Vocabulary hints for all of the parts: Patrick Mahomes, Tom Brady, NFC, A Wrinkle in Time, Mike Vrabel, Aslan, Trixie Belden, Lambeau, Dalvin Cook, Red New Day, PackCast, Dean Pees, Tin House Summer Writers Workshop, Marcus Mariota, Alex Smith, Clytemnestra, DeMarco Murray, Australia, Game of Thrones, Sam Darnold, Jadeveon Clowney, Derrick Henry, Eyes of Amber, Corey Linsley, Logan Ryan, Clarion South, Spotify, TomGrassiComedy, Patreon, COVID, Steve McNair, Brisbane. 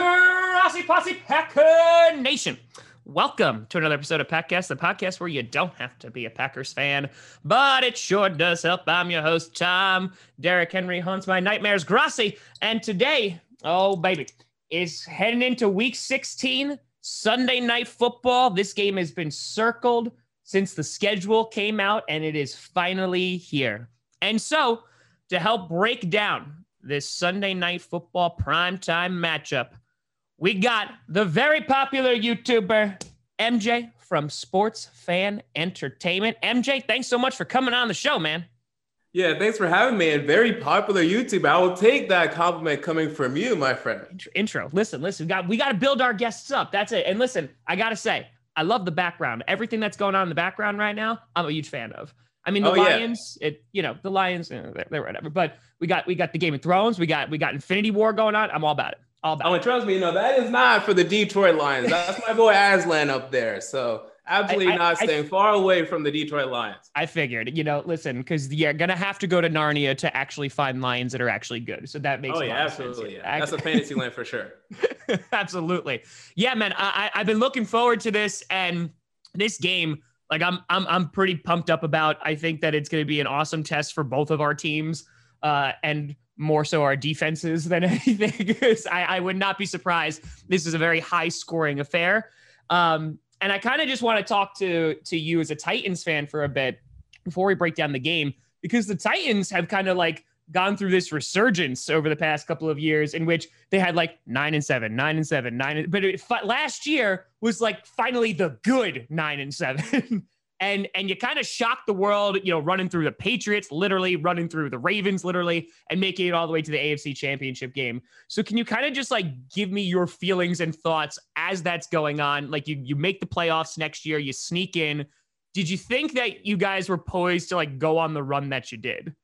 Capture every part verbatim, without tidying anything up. Karasi Posse Packer Nation. Welcome to another episode of PackCast, the podcast where you don't have to be a Packers fan, but it sure does help. I'm your host, Tom. Derrick Henry haunts my nightmares, Grassi. And today, oh baby, is heading into week sixteen, Sunday Night Football. This game has been circled since the schedule came out, and it is finally here. And so, to help break down this Sunday Night Football primetime matchup, we got the very popular YouTuber, M J from Sports Fan Entertainment. M J, thanks so much for coming on the show, man. Yeah, thanks for having me. And very popular YouTuber. I will take that compliment coming from you, my friend. Intro. intro. Listen, listen, we got, we got to build our guests up. That's it. And listen, I got to say, I love the background. Everything that's going on in the background right now, I'm a huge fan of. I mean, the oh, Lions, yeah. it, you know, the Lions, they're, they're whatever. But we got we got the Game of Thrones. We got we got Infinity War going on. I'm all about it. All about oh, and trust me, you know, that is not for the Detroit Lions. That's my boy Aslan up there. So absolutely I, not I, staying I, far away from the Detroit Lions. I figured, you know, listen, because you're going to have to go to Narnia to actually find lions that are actually good. So that makes oh, yeah, absolutely. Sense. Yeah. That's a fantasy land for sure. Absolutely. Yeah, man, I, I, I've been looking forward to this and this game. Like I'm, I'm, I'm pretty pumped up about. I think that it's going to be an awesome test for both of our teams, uh, and more so our defenses than anything. I, I would not be surprised. This is a very high-scoring affair, um, and I kind of just want to talk to to you as a Titans fan for a bit before we break down the game, because the Titans have kind of like gone through this resurgence over the past couple of years in which they had like nine and seven, nine and seven, nine. And, but it, last year was like finally the good nine and seven. and, and you kind of shocked the world, you know, running through the Patriots, literally running through the Ravens, literally, and making it all the way to the A F C Championship game. So can you kind of just like give me your feelings and thoughts as that's going on? Like you, you make the playoffs next year, you sneak in. Did you think that you guys were poised to like go on the run that you did?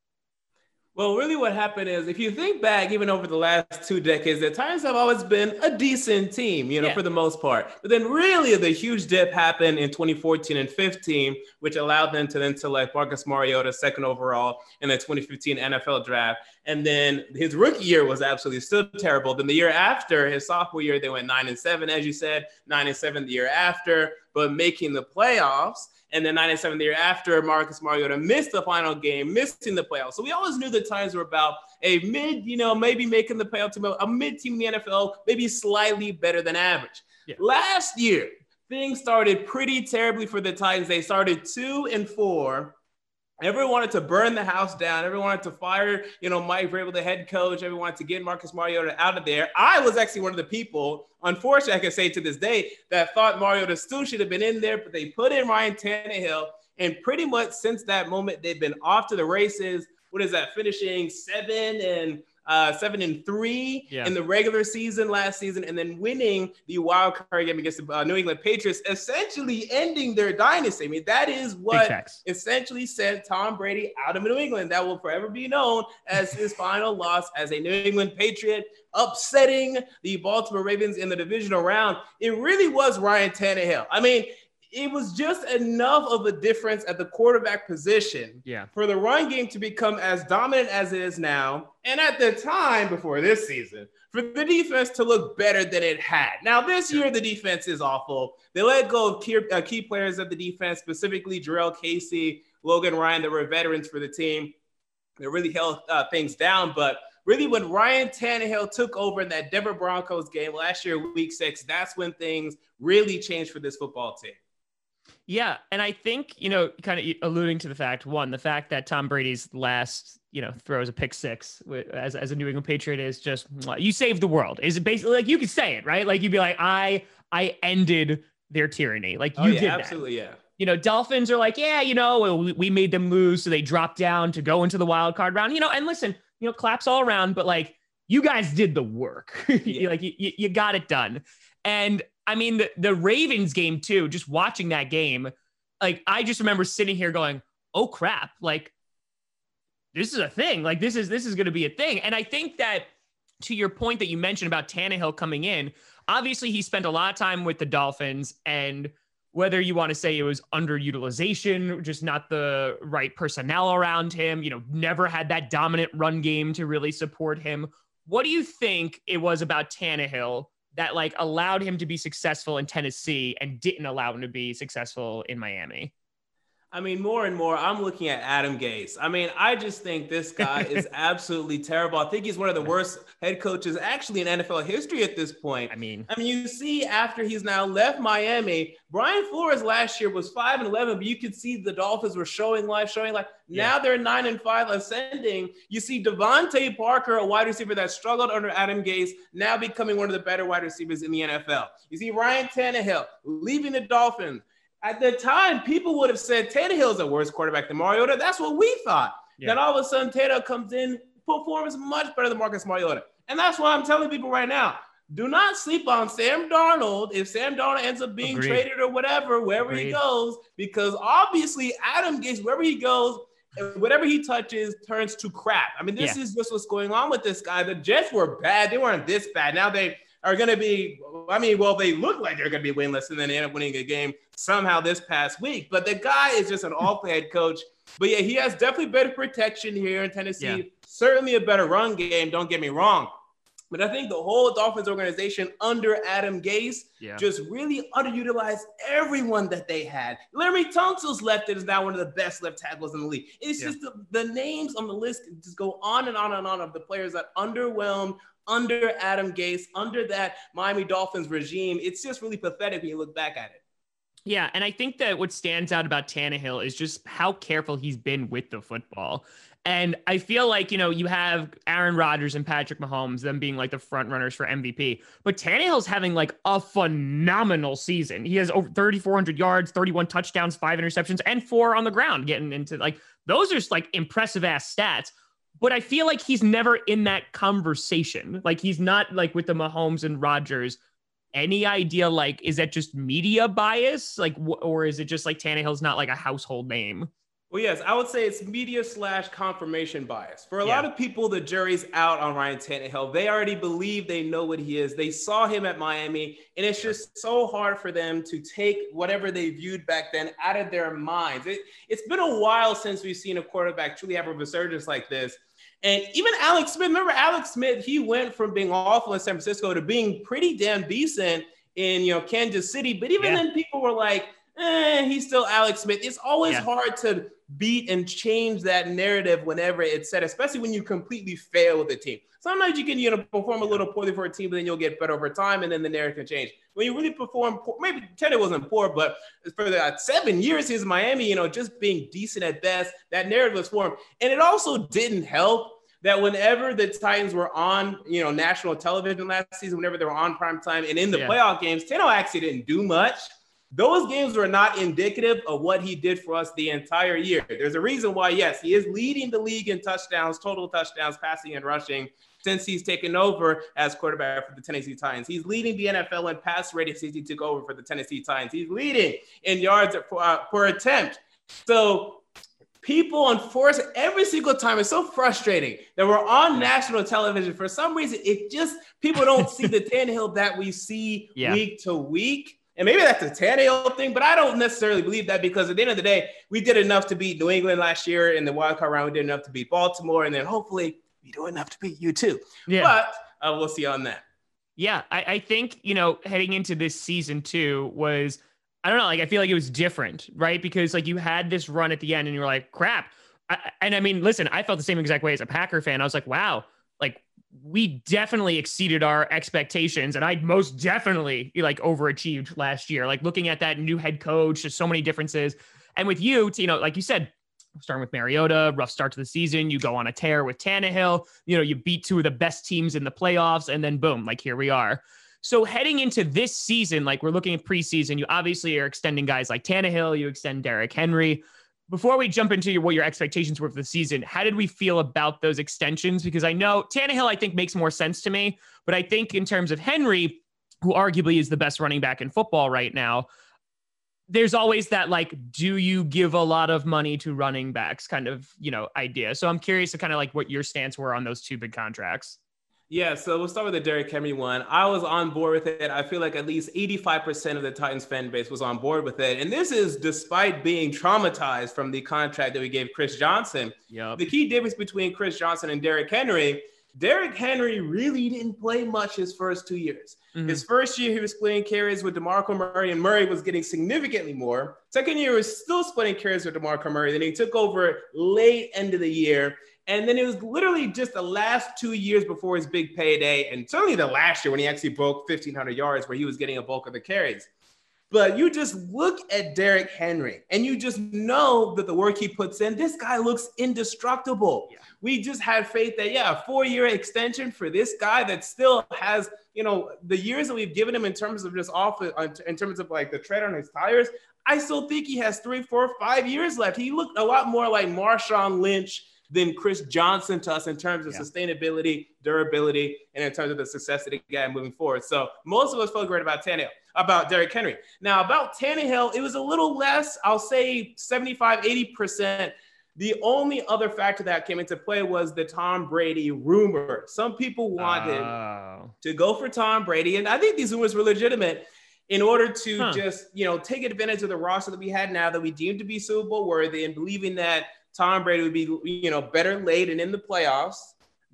Well, really what happened is, if you think back, even over the last two decades, the Titans have always been a decent team, you know, yeah. for the most part. But then really the huge dip happened in twenty fourteen and fifteen, which allowed them to then select Marcus Mariota second overall in the twenty fifteen N F L draft. And then his rookie year was absolutely still terrible. Then the year after, his sophomore year, they went nine and seven, as you said, nine and seven the year after, but making the playoffs. And then nine and seven the year after, Marcus Mariota missed the final game, missing the playoffs. So we always knew the Titans were about a mid, you know, maybe making the playoff team, a mid team in the N F L, maybe slightly better than average. Yeah. Last year, things started pretty terribly for the Titans. They started two and four. Everyone wanted to burn the house down. Everyone wanted to fire, you know, Mike Vrabel, the head coach. Everyone wanted to get Marcus Mariota out of there. I was actually one of the people, unfortunately, I can say to this day, that thought Mariota still should have been in there, but they put in Ryan Tannehill. And pretty much since that moment, they've been off to the races. What is that? Finishing seven and uh, seven and three yeah. in the regular season last season, and then winning the wild card game against the uh, New England Patriots, essentially ending their dynasty. I mean, that is what essentially sent Tom Brady out of New England. That will forever be known as his final loss as a New England Patriot, upsetting the Baltimore Ravens in the divisional round. It really was Ryan Tannehill. I mean, it was just enough of a difference at the quarterback position yeah. for the run game to become as dominant as it is now. And at the time before this season, for the defense to look better than it had. Now, this year, the defense is awful. They let go of key, uh, key players of the defense, specifically Jarrell Casey, Logan Ryan, that were veterans for the team. They really held uh, things down, but really, when Ryan Tannehill took over in that Denver Broncos game last year, week six, that's when things really changed for this football team. Yeah. And I think, you know, kind of alluding to the fact, one, the fact that Tom Brady's last, you know, throws a pick six as, as a New England Patriot is just, you saved the world. Is it basically like you could say it, right? Like you'd be like, I, I ended their tyranny. Like you oh, yeah, did absolutely, that. Yeah. You know, Dolphins are like, yeah, you know, we, we made them lose. So they dropped down to go into the wild card round, you know, and listen, you know, claps all around, but like you guys did the work. Yeah. Like you, you got it done. And I mean, the, the Ravens game too, just watching that game, like I just remember sitting here going, oh crap, like this is a thing. Like this is, this is going to be a thing. And I think that to your point that you mentioned about Tannehill coming in, obviously he spent a lot of time with the Dolphins, and whether you want to say it was underutilization, just not the right personnel around him, you know, never had that dominant run game to really support him. What do you think it was about Tannehill that like allowed him to be successful in Tennessee and didn't allow him to be successful in Miami? I mean, more and more, I'm looking at Adam Gase. I mean, I just think this guy is absolutely terrible. I think he's one of the worst head coaches actually in N F L history at this point. I mean, I mean, you see after he's now left Miami, Brian Flores last year was five and eleven, but you could see the Dolphins were showing life, showing life. Now yeah. they're nine and five, ascending. You see Devontae Parker, a wide receiver that struggled under Adam Gase, now becoming one of the better wide receivers in the N F L. You see Ryan Tannehill leaving the Dolphins. At the time, people would have said Tannehill's the worst quarterback than Mariota. That's what we thought. Yeah. Then all of a sudden, Tannehill comes in, performs much better than Marcus Mariota. And that's why I'm telling people right now, do not sleep on Sam Darnold if Sam Darnold ends up being Agreed. traded or whatever, wherever Agreed. he goes, because obviously Adam Gase, wherever he goes, whatever he touches turns to crap. I mean, this yeah. is just what's going on with this guy. The Jets were bad. They weren't this bad. Now they are going to be, I mean, well, they look like they're going to be winless, and then they end up winning a game somehow this past week. But the guy is just an awful head coach. But, yeah, he has definitely better protection here in Tennessee. Yeah. Certainly a better run game, don't get me wrong. But I think the whole Dolphins organization under Adam Gase yeah. just really underutilized everyone that they had. Larry Tunsil's left is now one of the best left tackles in the league. It's yeah. just the, the names on the list just go on and on and on of the players that underwhelmed under Adam Gase, under that Miami Dolphins regime. It's just really pathetic when you look back at it. Yeah, and I think that what stands out about Tannehill is just how careful he's been with the football. And I feel like, you know, you have Aaron Rodgers and Patrick Mahomes, them being like the front runners for M V P. But Tannehill's having like a phenomenal season. He has over thirty-four hundred yards, thirty-one touchdowns, five interceptions, and four on the ground, getting into like, those are just like impressive ass stats. But I feel like he's never in that conversation. Like he's not like with the Mahomes and Rodgers. Any idea, like, is that just media bias? Like, wh- or is it just like Tannehill's not like a household name? Well, yes, I would say it's media slash confirmation bias. For a yeah. lot of people, the jury's out on Ryan Tannehill. They already believe they know what he is. They saw him at Miami, and it's just so hard for them to take whatever they viewed back then out of their minds. It, it's been a while since we've seen a quarterback truly have a resurgence like this. And even Alex Smith, remember Alex Smith, he went from being awful in San Francisco to being pretty damn decent in, you know, Kansas City. But even yeah. then, people were like, eh, he's still Alex Smith. It's always yeah. hard to beat and change that narrative whenever it's said, especially when you completely fail with the team. Sometimes you can, you know, perform a little poorly for a team, but then you'll get better over time, and then the narrative can change. When you really perform poor, maybe Teddy wasn't poor, but for the uh, seven years he's in Miami, you know, just being decent at best, that narrative was formed. And it also didn't help that whenever the Titans were on, you know, national television last season, whenever they were on primetime and in the yeah. playoff games, Tannehill actually didn't do much. Those games were not indicative of what he did for us the entire year. There's a reason why, yes, he is leading the league in touchdowns, total touchdowns, passing and rushing, since he's taken over as quarterback for the Tennessee Titans. He's leading the N F L in pass rating since he took over for the Tennessee Titans. He's leading in yards per, uh, per attempt. So people enforce every single time. It's so frustrating that we're on national television. For some reason, it just, people don't see the Tannehill that we see yeah. week to week. And maybe that's a Tannehill thing, but I don't necessarily believe that, because at the end of the day, we did enough to beat New England last year in the wild card round. We did enough to beat Baltimore, and then hopefully we do enough to beat you too. Yeah. But uh, we'll see on that. Yeah, I, I think, you know, heading into this season two was, I don't know, like I feel like it was different, right? Because like you had this run at the end and you were like, crap. I, and I mean, listen, I felt the same exact way as a Packer fan. I was like, wow, like, we definitely exceeded our expectations, and I most definitely like overachieved last year. Like looking at that new head coach, just so many differences. And with you, you know, like you said, starting with Mariota, rough start to the season, you go on a tear with Tannehill, you know, you beat two of the best teams in the playoffs, and then boom, like here we are. So heading into this season, like we're looking at preseason, you obviously are extending guys like Tannehill, you extend Derrick Henry. Before we jump into your, what your expectations were for the season, how did we feel about those extensions? Because I know Tannehill, I think, makes more sense to me, but I think in terms of Henry, who arguably is the best running back in football right now, there's always that, like, do you give a lot of money to running backs kind of, you know, idea. So I'm curious to kind of like what your stance were on those two big contracts. Yeah, so we'll start with the Derrick Henry one. I was on board with it. I feel like at least eighty-five percent of the Titans fan base was on board with it. And this is despite being traumatized from the contract that we gave Chris Johnson. Yep. The key difference between Chris Johnson and Derrick Henry, Derrick Henry really didn't play much his first two years. Mm-hmm. His first year, he was splitting carries with DeMarco Murray, and Murray was getting significantly more. Second year, he was still splitting carries with DeMarco Murray. Then he took over late end of the year. And then it was literally just the last two years before his big payday, and certainly the last year when he actually broke fifteen hundred yards where he was getting a bulk of the carries. But you just look at Derrick Henry, and you just know that the work he puts in, this guy looks indestructible. Yeah. We just had faith that, yeah, a four-year extension for this guy that still has, you know, the years that we've given him in terms of just off, in terms of like the tread on his tires, I still think he has three, four, five years left. He looked a lot more like Marshawn Lynch than Chris Johnson to us in terms of yeah. sustainability, durability, and in terms of the success that he got moving forward. So most of us felt great about Tannehill, about Derrick Henry. Now about Tannehill, it was a little less, I'll say seventy-five, eighty percent. The only other factor that came into play was the Tom Brady rumor. Some people wanted oh. to go for Tom Brady, and I think these rumors were legitimate, in order to huh. just, you know, take advantage of the roster that we had now that we deemed to be Super Bowl worthy, and believing that Tom Brady would be, you know, better late and in the playoffs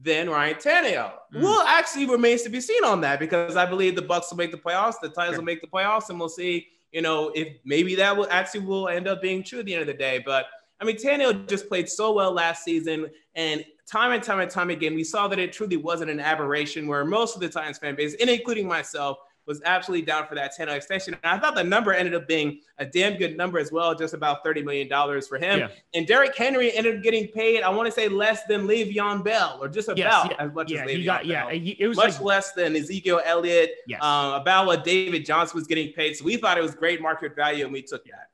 than Ryan Tannehill. Mm. Well, actually remains to be seen on that, because I believe the Bucs will make the playoffs, the Titans sure. will make the playoffs, and we'll see, you know, if maybe that will actually will end up being true at the end of the day. But I mean, Tannehill just played so well last season, and time and time and time again, we saw that it truly wasn't an aberration, where most of the Titans fan base, and including myself, was absolutely down for that Tannehill extension. And I thought the number ended up being a damn good number as well, just about thirty million dollars for him. Yeah. And Derrick Henry ended up getting paid, I want to say, less than Le'Veon Bell, or just about yes, yeah, as much yeah, as Le'Veon got, Bell. Yeah, it was much like, less than Ezekiel Elliott, yes. uh, about what David Johnson was getting paid. So we thought it was great market value, and we took that.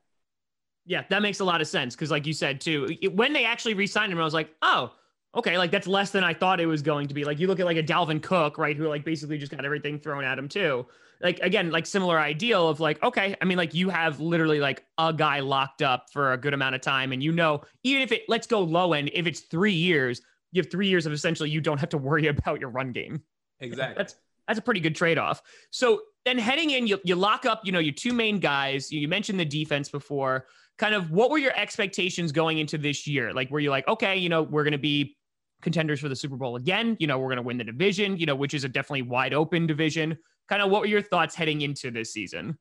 Yeah, that makes a lot of sense, because like you said too, it, when they actually re-signed him, I was like, oh, okay, like that's less than I thought it was going to be. Like you look at like a Dalvin Cook, right, who like basically just got everything thrown at him too. Like again, like similar ideal of like, okay, I mean like you have literally like a guy locked up for a good amount of time, and you know, even if it, let's go low end, if it's three years, you have three years of essentially you don't have to worry about your run game. Exactly. That's that's a pretty good trade-off. So then heading in, you you lock up, you know, your two main guys. You, you mentioned the defense before. Kind of what were your expectations going into this year? Like were you like, okay, you know, we're going to be contenders for the Super Bowl again, you know, we're going to win the division, you know, which is a definitely wide open division. Kind of what were your thoughts heading into this season?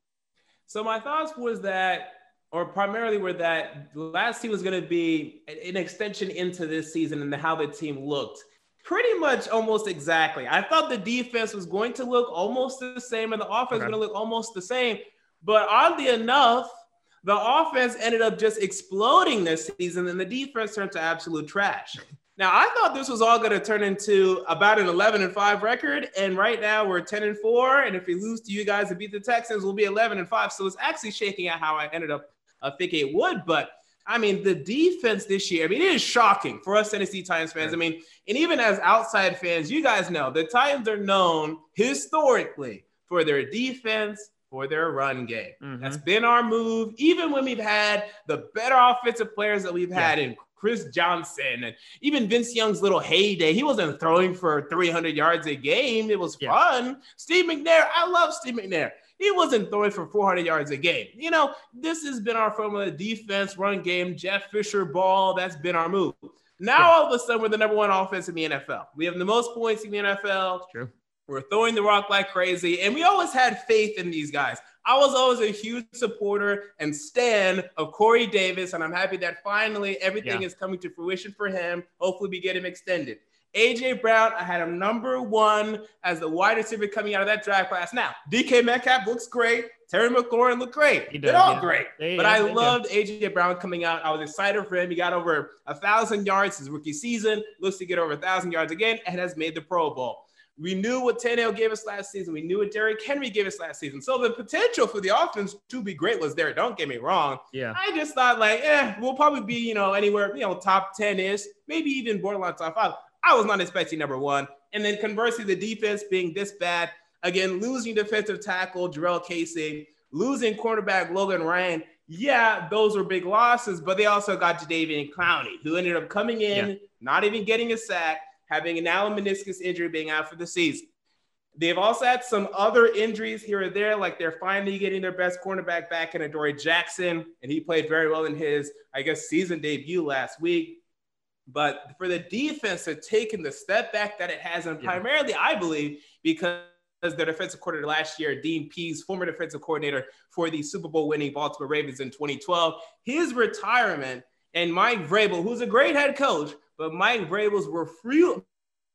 So my thoughts was that, or primarily were that last season was going to be an extension into this season, and how the team looked pretty much almost exactly. I thought the defense was going to look almost the same, and the offense okay. was going to look almost the same, but oddly enough, the offense ended up just exploding this season, and the defense turned to absolute trash. Now, I thought this was all going to turn into about an eleven and five record, and right now we're ten and four, and if we lose to you guys and beat the Texans, we'll be eleven and five. So it's actually shaking out how I ended up uh, thinking it would. But I mean, the defense this year, I mean, it is shocking for us Tennessee Titans fans. I mean, and even as outside fans, you guys know the Titans are known historically for their defense, for their run game. Mm-hmm. That's been our move, even when we've had the better offensive players that we've had yeah. in Chris Johnson and even Vince Young's little heyday. He wasn't throwing for three hundred yards a game. It was yeah. fun. Steve McNair, I love Steve McNair. He wasn't throwing for four hundred yards a game. You know, this has been our formula: defense, run game, Jeff Fisher ball. That's been our move. Now, yeah. all of a sudden, we're the number one offense in the N F L. We have the most points in the N F L. It's true. We're throwing the rock like crazy, and we always had faith in these guys. I was always a huge supporter and stan of Corey Davis, and I'm happy that finally everything yeah. is coming to fruition for him. Hopefully we get him extended. A J. Brown, I had him number one as the wide receiver coming out of that draft class. Now, D K. Metcalf looks great. Terry McLaurin looked great. He does, They're all yeah. great. They, but yeah, I loved A J. Brown coming out. I was excited for him. He got over one thousand yards his rookie season, looks to get over one thousand yards again, and has made the Pro Bowl. We knew what Tannehill gave us last season. We knew what Derrick Henry gave us last season. So the potential for the offense to be great was there. Don't get me wrong. Yeah. I just thought like, eh, we'll probably be, you know, anywhere, you know, top ten-ish, maybe even borderline top five. I was not expecting number one. And then conversely, the defense being this bad, again, losing defensive tackle Jarrell Casey, losing cornerback Logan Ryan. Yeah, those were big losses, but they also got Jadeveon Clowney, who ended up coming in, yeah. not even getting a sack, having an now meniscus injury, being out for the season. They've also had some other injuries here or there, like they're finally getting their best cornerback back in Adoree Jackson, and he played very well in his, I guess, season debut last week. But for the defense to taking the step back that it has, and yeah. primarily, I believe, because their defensive coordinator last year, Dean Pees, former defensive coordinator for the Super Bowl winning Baltimore Ravens in twenty twelve, his retirement, and Mike Vrabel, who's a great head coach, but Mike Vrabel's refu-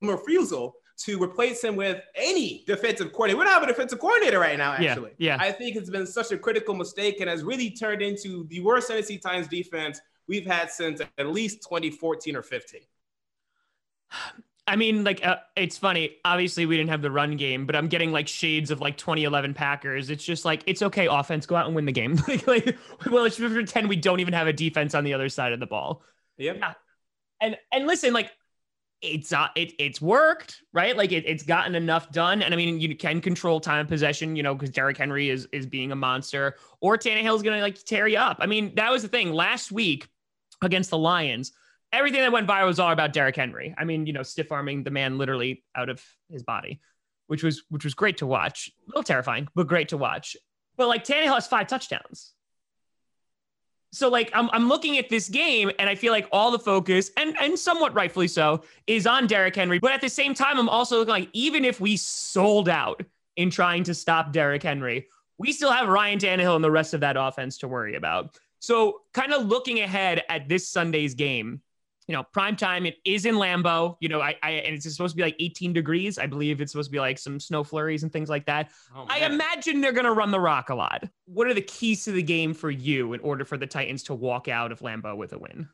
refusal to replace him with any defensive coordinator. We don't have a defensive coordinator right now, actually. Yeah, yeah. I think it's been such a critical mistake and has really turned into the worst Tennessee Titans defense we've had since at least twenty fourteen or fifteen. I mean, like, uh, it's funny. Obviously, we didn't have the run game, but I'm getting, like, shades of, like, twenty eleven Packers. It's just, like, it's okay, offense. Go out and win the game. like, like, well, let's pretend we don't even have a defense on the other side of the ball. Yep. Yeah. And and listen, like, it's uh, it it's worked, right? Like, it, it's gotten enough done. And, I mean, you can control time of possession, you know, because Derrick Henry is is being a monster. Or Tannehill's going to, like, tear you up. I mean, that was the thing. Last week against the Lions, everything that went viral was all about Derrick Henry. I mean, you know, stiff arming the man literally out of his body, which was which was great to watch. A little terrifying, but great to watch. But like Tannehill has five touchdowns. So like I'm I'm looking at this game and I feel like all the focus, and and somewhat rightfully so, is on Derrick Henry. But at the same time, I'm also looking like even if we sold out in trying to stop Derrick Henry, we still have Ryan Tannehill and the rest of that offense to worry about. So kind of looking ahead at this Sunday's game, you know, prime time, it is in Lambeau, you know, I, I, and it's supposed to be like eighteen degrees. I believe it's supposed to be like some snow flurries and things like that. Oh, I imagine they're going to run the rock a lot. What are the keys to the game for you in order for the Titans to walk out of Lambeau with a win?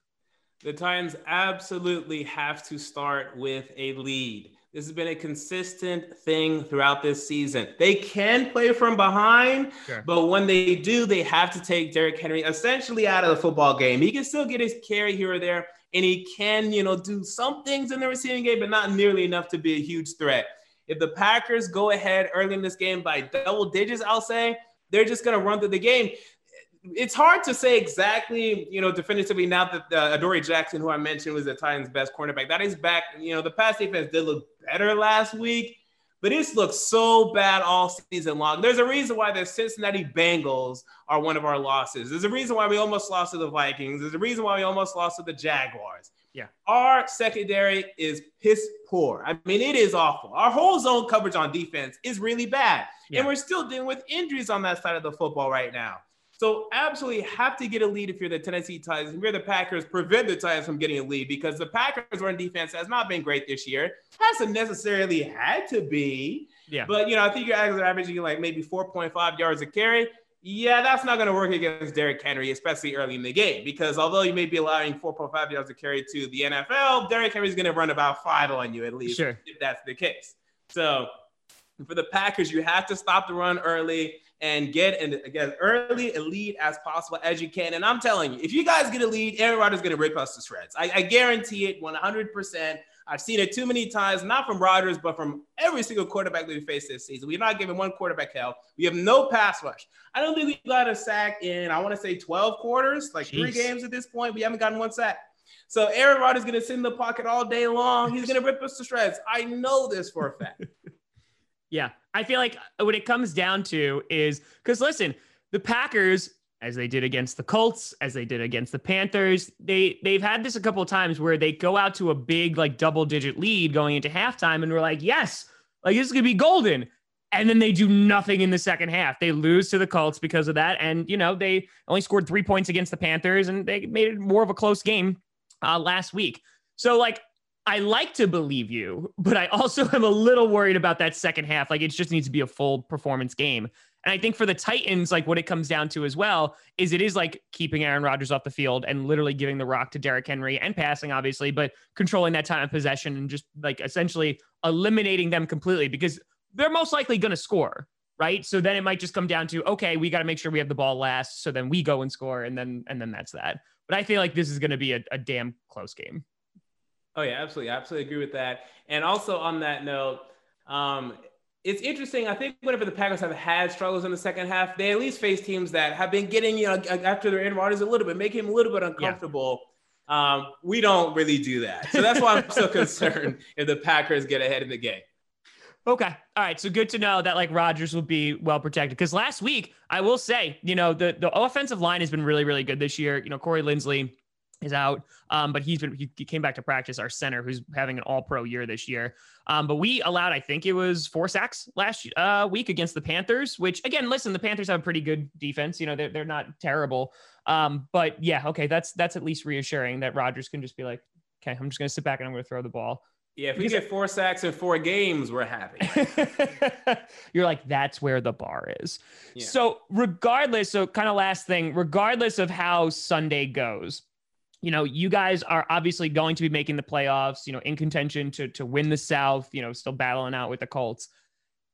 The Titans absolutely have to start with a lead. This has been a consistent thing throughout this season. They can play from behind, sure. but when they do, they have to take Derrick Henry essentially out of the football game. He can still get his carry here or there, and he can, you know, do some things in the receiving game, but not nearly enough to be a huge threat. If the Packers go ahead early in this game by double digits, I'll say, they're just going to run through the game. It's hard to say exactly, you know, definitively now that uh, Adoree Jackson, who I mentioned, was the Titans' best cornerback. That is back. You know, the pass defense did look better last week, but it's looked so bad all season long. There's a reason why the Cincinnati Bengals are one of our losses. There's a reason why we almost lost to the Vikings. There's a reason why we almost lost to the Jaguars. Yeah. Our secondary is piss poor. I mean, it is awful. Our whole zone coverage on defense is really bad. Yeah. And we're still dealing with injuries on that side of the football right now. So absolutely have to get a lead if you're the Tennessee Titans. If you're the Packers, prevent the Titans from getting a lead because the Packers' run defense has not been great this year. Hasn't necessarily had to be. Yeah. But, you know, I think you're averaging like maybe four point five yards a carry. Yeah, that's not going to work against Derrick Henry, especially early in the game, because although you may be allowing four point five yards a carry to the N F L, Derrick Henry's going to run about five on you at least, sure. if that's the case. So for the Packers, you have to stop the run early and get an again, early a lead as possible as you can. And I'm telling you, if you guys get a lead, Aaron Rodgers is going to rip us to shreds. I, I guarantee it one hundred percent. I've seen it too many times, not from Rodgers, but from every single quarterback that we face this season. We're not giving one quarterback hell. We have no pass rush. I don't think we got a sack in, I want to say, twelve quarters, like Jeez. three games at this point. We haven't gotten one sack. So Aaron Rodgers is going to sit in the pocket all day long. He's going to rip us to shreds. I know this for a fact. Yeah, I feel like what it comes down to is, because listen, the Packers, as they did against the Colts, as they did against the Panthers, they, they've had this a couple of times where they go out to a big, like, double-digit lead going into halftime, and we're like, yes, like, this is going to be golden. And then they do nothing in the second half. They lose to the Colts because of that, and, you know, they only scored three points against the Panthers, and they made it more of a close game uh, last week. So, like, I like to believe you, but I also am a little worried about that second half. Like, it just needs to be a full performance game. And I think for the Titans, like, what it comes down to as well is it is like keeping Aaron Rodgers off the field and literally giving the rock to Derrick Henry and passing, obviously, but controlling that time of possession and just like essentially eliminating them completely because they're most likely going to score, right? So then it might just come down to, okay, we got to make sure we have the ball last. So then we go and score. And then, and then that's that. But I feel like this is going to be a, a damn close game. Oh, yeah, absolutely. I absolutely agree with that. And also on that note, um, it's interesting. I think whenever the Packers have had struggles in the second half, they at least face teams that have been getting, you know, after their end runners a little bit, make him a little bit uncomfortable. Yeah. Um, we don't really do that. So that's why I'm so concerned if the Packers get ahead in the game. Okay. All right. So good to know that like Rodgers will be well protected. Because last week, I will say, you know, the, the offensive line has been really, really good this year. You know, Corey Linsley, is out, um, but he's been he came back to practice. Our center, who's having an all-pro year this year, um, but we allowed, I think it was four sacks last uh, week against the Panthers. Which again, listen, the Panthers have a pretty good defense. You know, they're they're not terrible, um, but yeah, okay, that's that's at least reassuring that Rodgers can just be like, okay, I'm just going to sit back and I'm going to throw the ball. Yeah, if we get four sacks in four games, we're happy. You're like, that's where the bar is. Yeah. So regardless, so kind of last thing, regardless of how Sunday goes, you know, you guys are obviously going to be making the playoffs, you know, in contention to, to win the South, you know, still battling out with the Colts.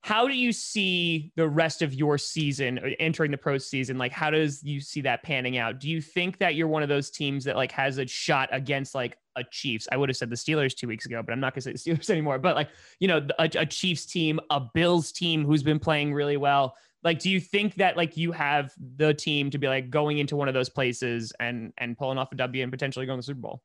How do you see the rest of your season entering the pro season? Like, how does you see that panning out? Do you think that you're one of those teams that like has a shot against like a Chiefs? I would have said the Steelers two weeks ago, but I'm not gonna say the Steelers anymore. But like, you know, a, a Chiefs team, a Bills team who's been playing really well. Like, do you think that like you have the team to be like going into one of those places and, and pulling off a W and potentially going to the Super Bowl?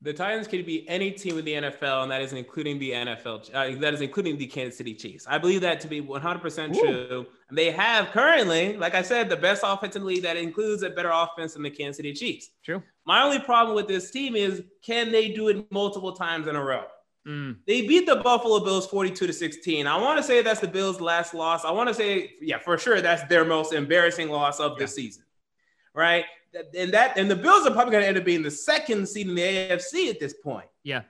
The Titans could be any team in the N F L, and that is including the N F L. Uh, that is including the Kansas City Chiefs. I believe that to be one hundred percent Ooh. True. They have currently, like I said, the best offense in the league. That includes a better offense than the Kansas City Chiefs. True. My only problem with this team is, can they do it multiple times in a row? Mm. They beat the Buffalo Bills forty-two to sixteen. I want to say that's the Bills' last loss. I want to say, yeah, for sure, that's their most embarrassing loss of yeah. the season, right? And that, and the Bills are probably going to end up being the second seed in the A F C at this point. Yeah.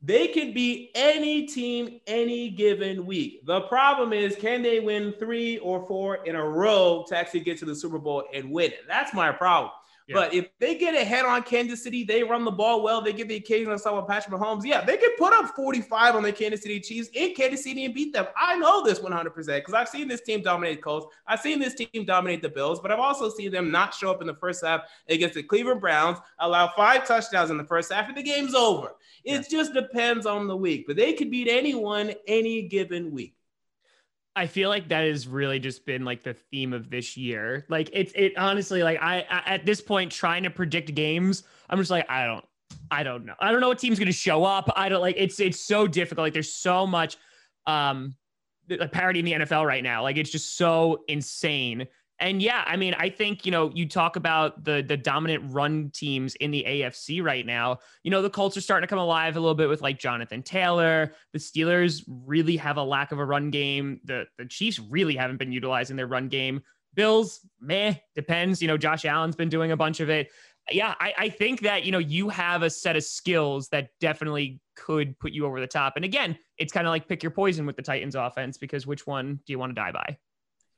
They could be any team, any given week. The problem is, can they win three or four in a row to actually get to the Super Bowl and win it? That's my problem. Yeah. But if they get ahead on Kansas City, they run the ball well, they get the occasional stop with Patrick Mahomes. Yeah, they could put up forty-five on the Kansas City Chiefs in Kansas City and beat them. I know this one hundred percent because I've seen this team dominate Colts. I've seen this team dominate the Bills, but I've also seen them not show up in the first half against the Cleveland Browns, allow five touchdowns in the first half, and the game's over. It yeah. just depends on the week, but they could beat anyone any given week. I feel like that has really just been like the theme of this year. Like it's, it honestly, like I, I, at this point trying to predict games, I'm just like, I don't, I don't know. I don't know what team's going to show up. I don't like, it's, it's so difficult. Like there's so much um, parity in the N F L right now. Like it's just so insane. And yeah, I mean, I think, you know, you talk about the the dominant run teams in the A F C right now. You know, the Colts are starting to come alive a little bit with like Jonathan Taylor. The Steelers really have a lack of a run game. The the Chiefs really haven't been utilizing their run game. Bills, meh, depends. You know, Josh Allen's been doing a bunch of it. Yeah, I, I think that, you know, you have a set of skills that definitely could put you over the top. And again, it's kind of like pick your poison with the Titans offense, because which one do you want to die by?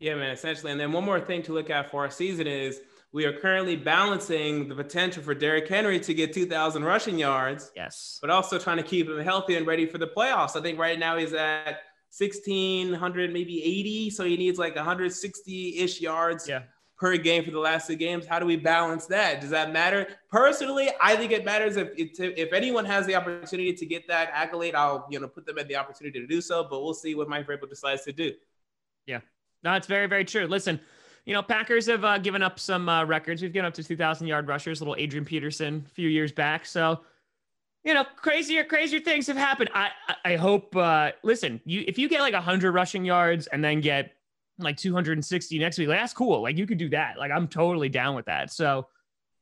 Yeah, man, essentially. And then one more thing to look at for our season is we are currently balancing the potential for Derrick Henry to get two thousand rushing yards. Yes. But also trying to keep him healthy and ready for the playoffs. I think right now he's at sixteen hundred, maybe eighty. So he needs like one hundred sixty-ish yards yeah. per game for the last two games. How do we balance that? Does that matter? Personally, I think it matters. If if anyone has the opportunity to get that accolade, I'll you know put them at the opportunity to do so. But we'll see what Mike Vrabel decides to do. Yeah. No, it's very, very true. Listen, you know, Packers have uh, given up some uh, records. We've given up to two thousand yard rushers, little Adrian Peterson a few years back. So, you know, crazier, crazier things have happened. I, I hope, uh, listen, you if you get like one hundred rushing yards and then get like two hundred sixty next week, like, that's cool. Like you could do that. Like I'm totally down with that. So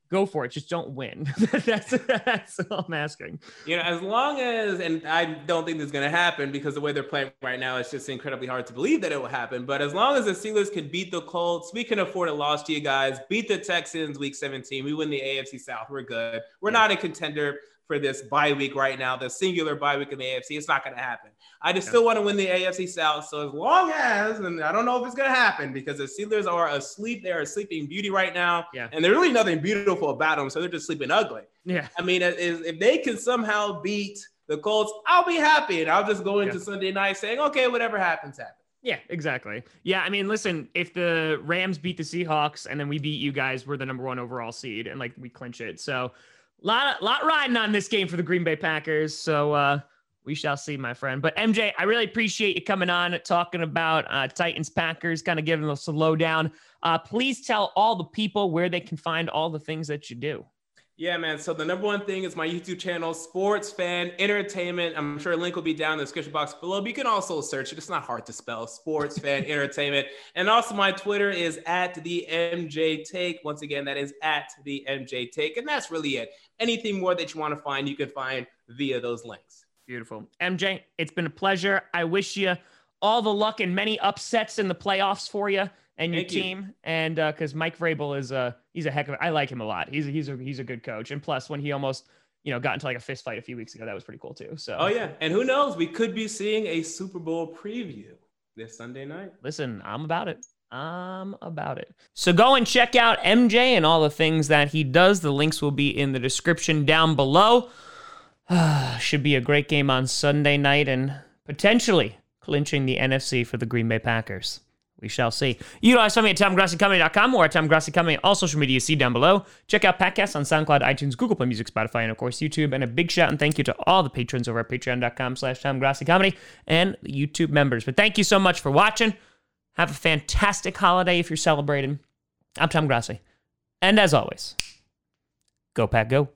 go for it. Just don't win. that's, that's all I'm asking. You know, as long as, and I don't think this is going to happen because the way they're playing right now, it's just incredibly hard to believe that it will happen. But as long as the Steelers can beat the Colts, we can afford a loss to you guys. Beat the Texans week seventeen. We win the A F C South. We're good. We're yeah. not a contender for this bye week right now, the singular bye week in the A F C. It's not going to happen. I just yeah. still want to win the A F C South. So as long as, and I don't know if it's going to happen because the Steelers are asleep. They're a sleeping beauty right now. Yeah. And there's really nothing beautiful about them. So they're just sleeping ugly. Yeah. I mean, if they can somehow beat the Colts, I'll be happy. And I'll just go into yeah. Sunday night saying, okay, whatever happens, happens. Yeah, exactly. Yeah, I mean, listen, if the Rams beat the Seahawks and then we beat you guys, we're the number one overall seed and like we clinch it. So Lot, lot riding on this game for the Green Bay Packers. So uh, we shall see, my friend. But M J, I really appreciate you coming on, talking about uh, Titans, Packers, kind of giving us a lowdown. Uh, please tell all the people where they can find all the things that you do. Yeah, man. So the number one thing is my YouTube channel, Sports Fan Entertainment. I'm sure a link will be down in the description box below, but you can also search it. It's not hard to spell, Sports Fan Entertainment. And also my Twitter is at the M J Take. Once again, that is at the M J Take. And that's really it. Anything more that you want to find, you can find via those links. Beautiful. M J, it's been a pleasure. I wish you all the luck and many upsets in the playoffs for you and your Thank team. You. And uh, cause Mike Vrabel is a, uh, he's a heck of a, I like him a lot. He's a, he's a, he's a good coach. And plus when he almost, you know, got into like a fist fight a few weeks ago, that was pretty cool too. So, oh yeah. And who knows, we could be seeing a Super Bowl preview this Sunday night. Listen, I'm about it. I'm about it. So go and check out M J and all the things that he does. The links will be in the description down below. Should be a great game on Sunday night and potentially clinching the N F C for the Green Bay Packers. We shall see. You guys find me at Tom Grassi Comedy dot com or at Tom Grassi Comedy. All social media you see down below. Check out PackCast on SoundCloud, iTunes, Google Play Music, Spotify, and of course YouTube. And a big shout and thank you to all the patrons over at patreon dot com slash Tom Grassi Comedy and YouTube members. But thank you so much for watching. Have a fantastic holiday if you're celebrating. I'm Tom Grassi. And as always, go Pack Go.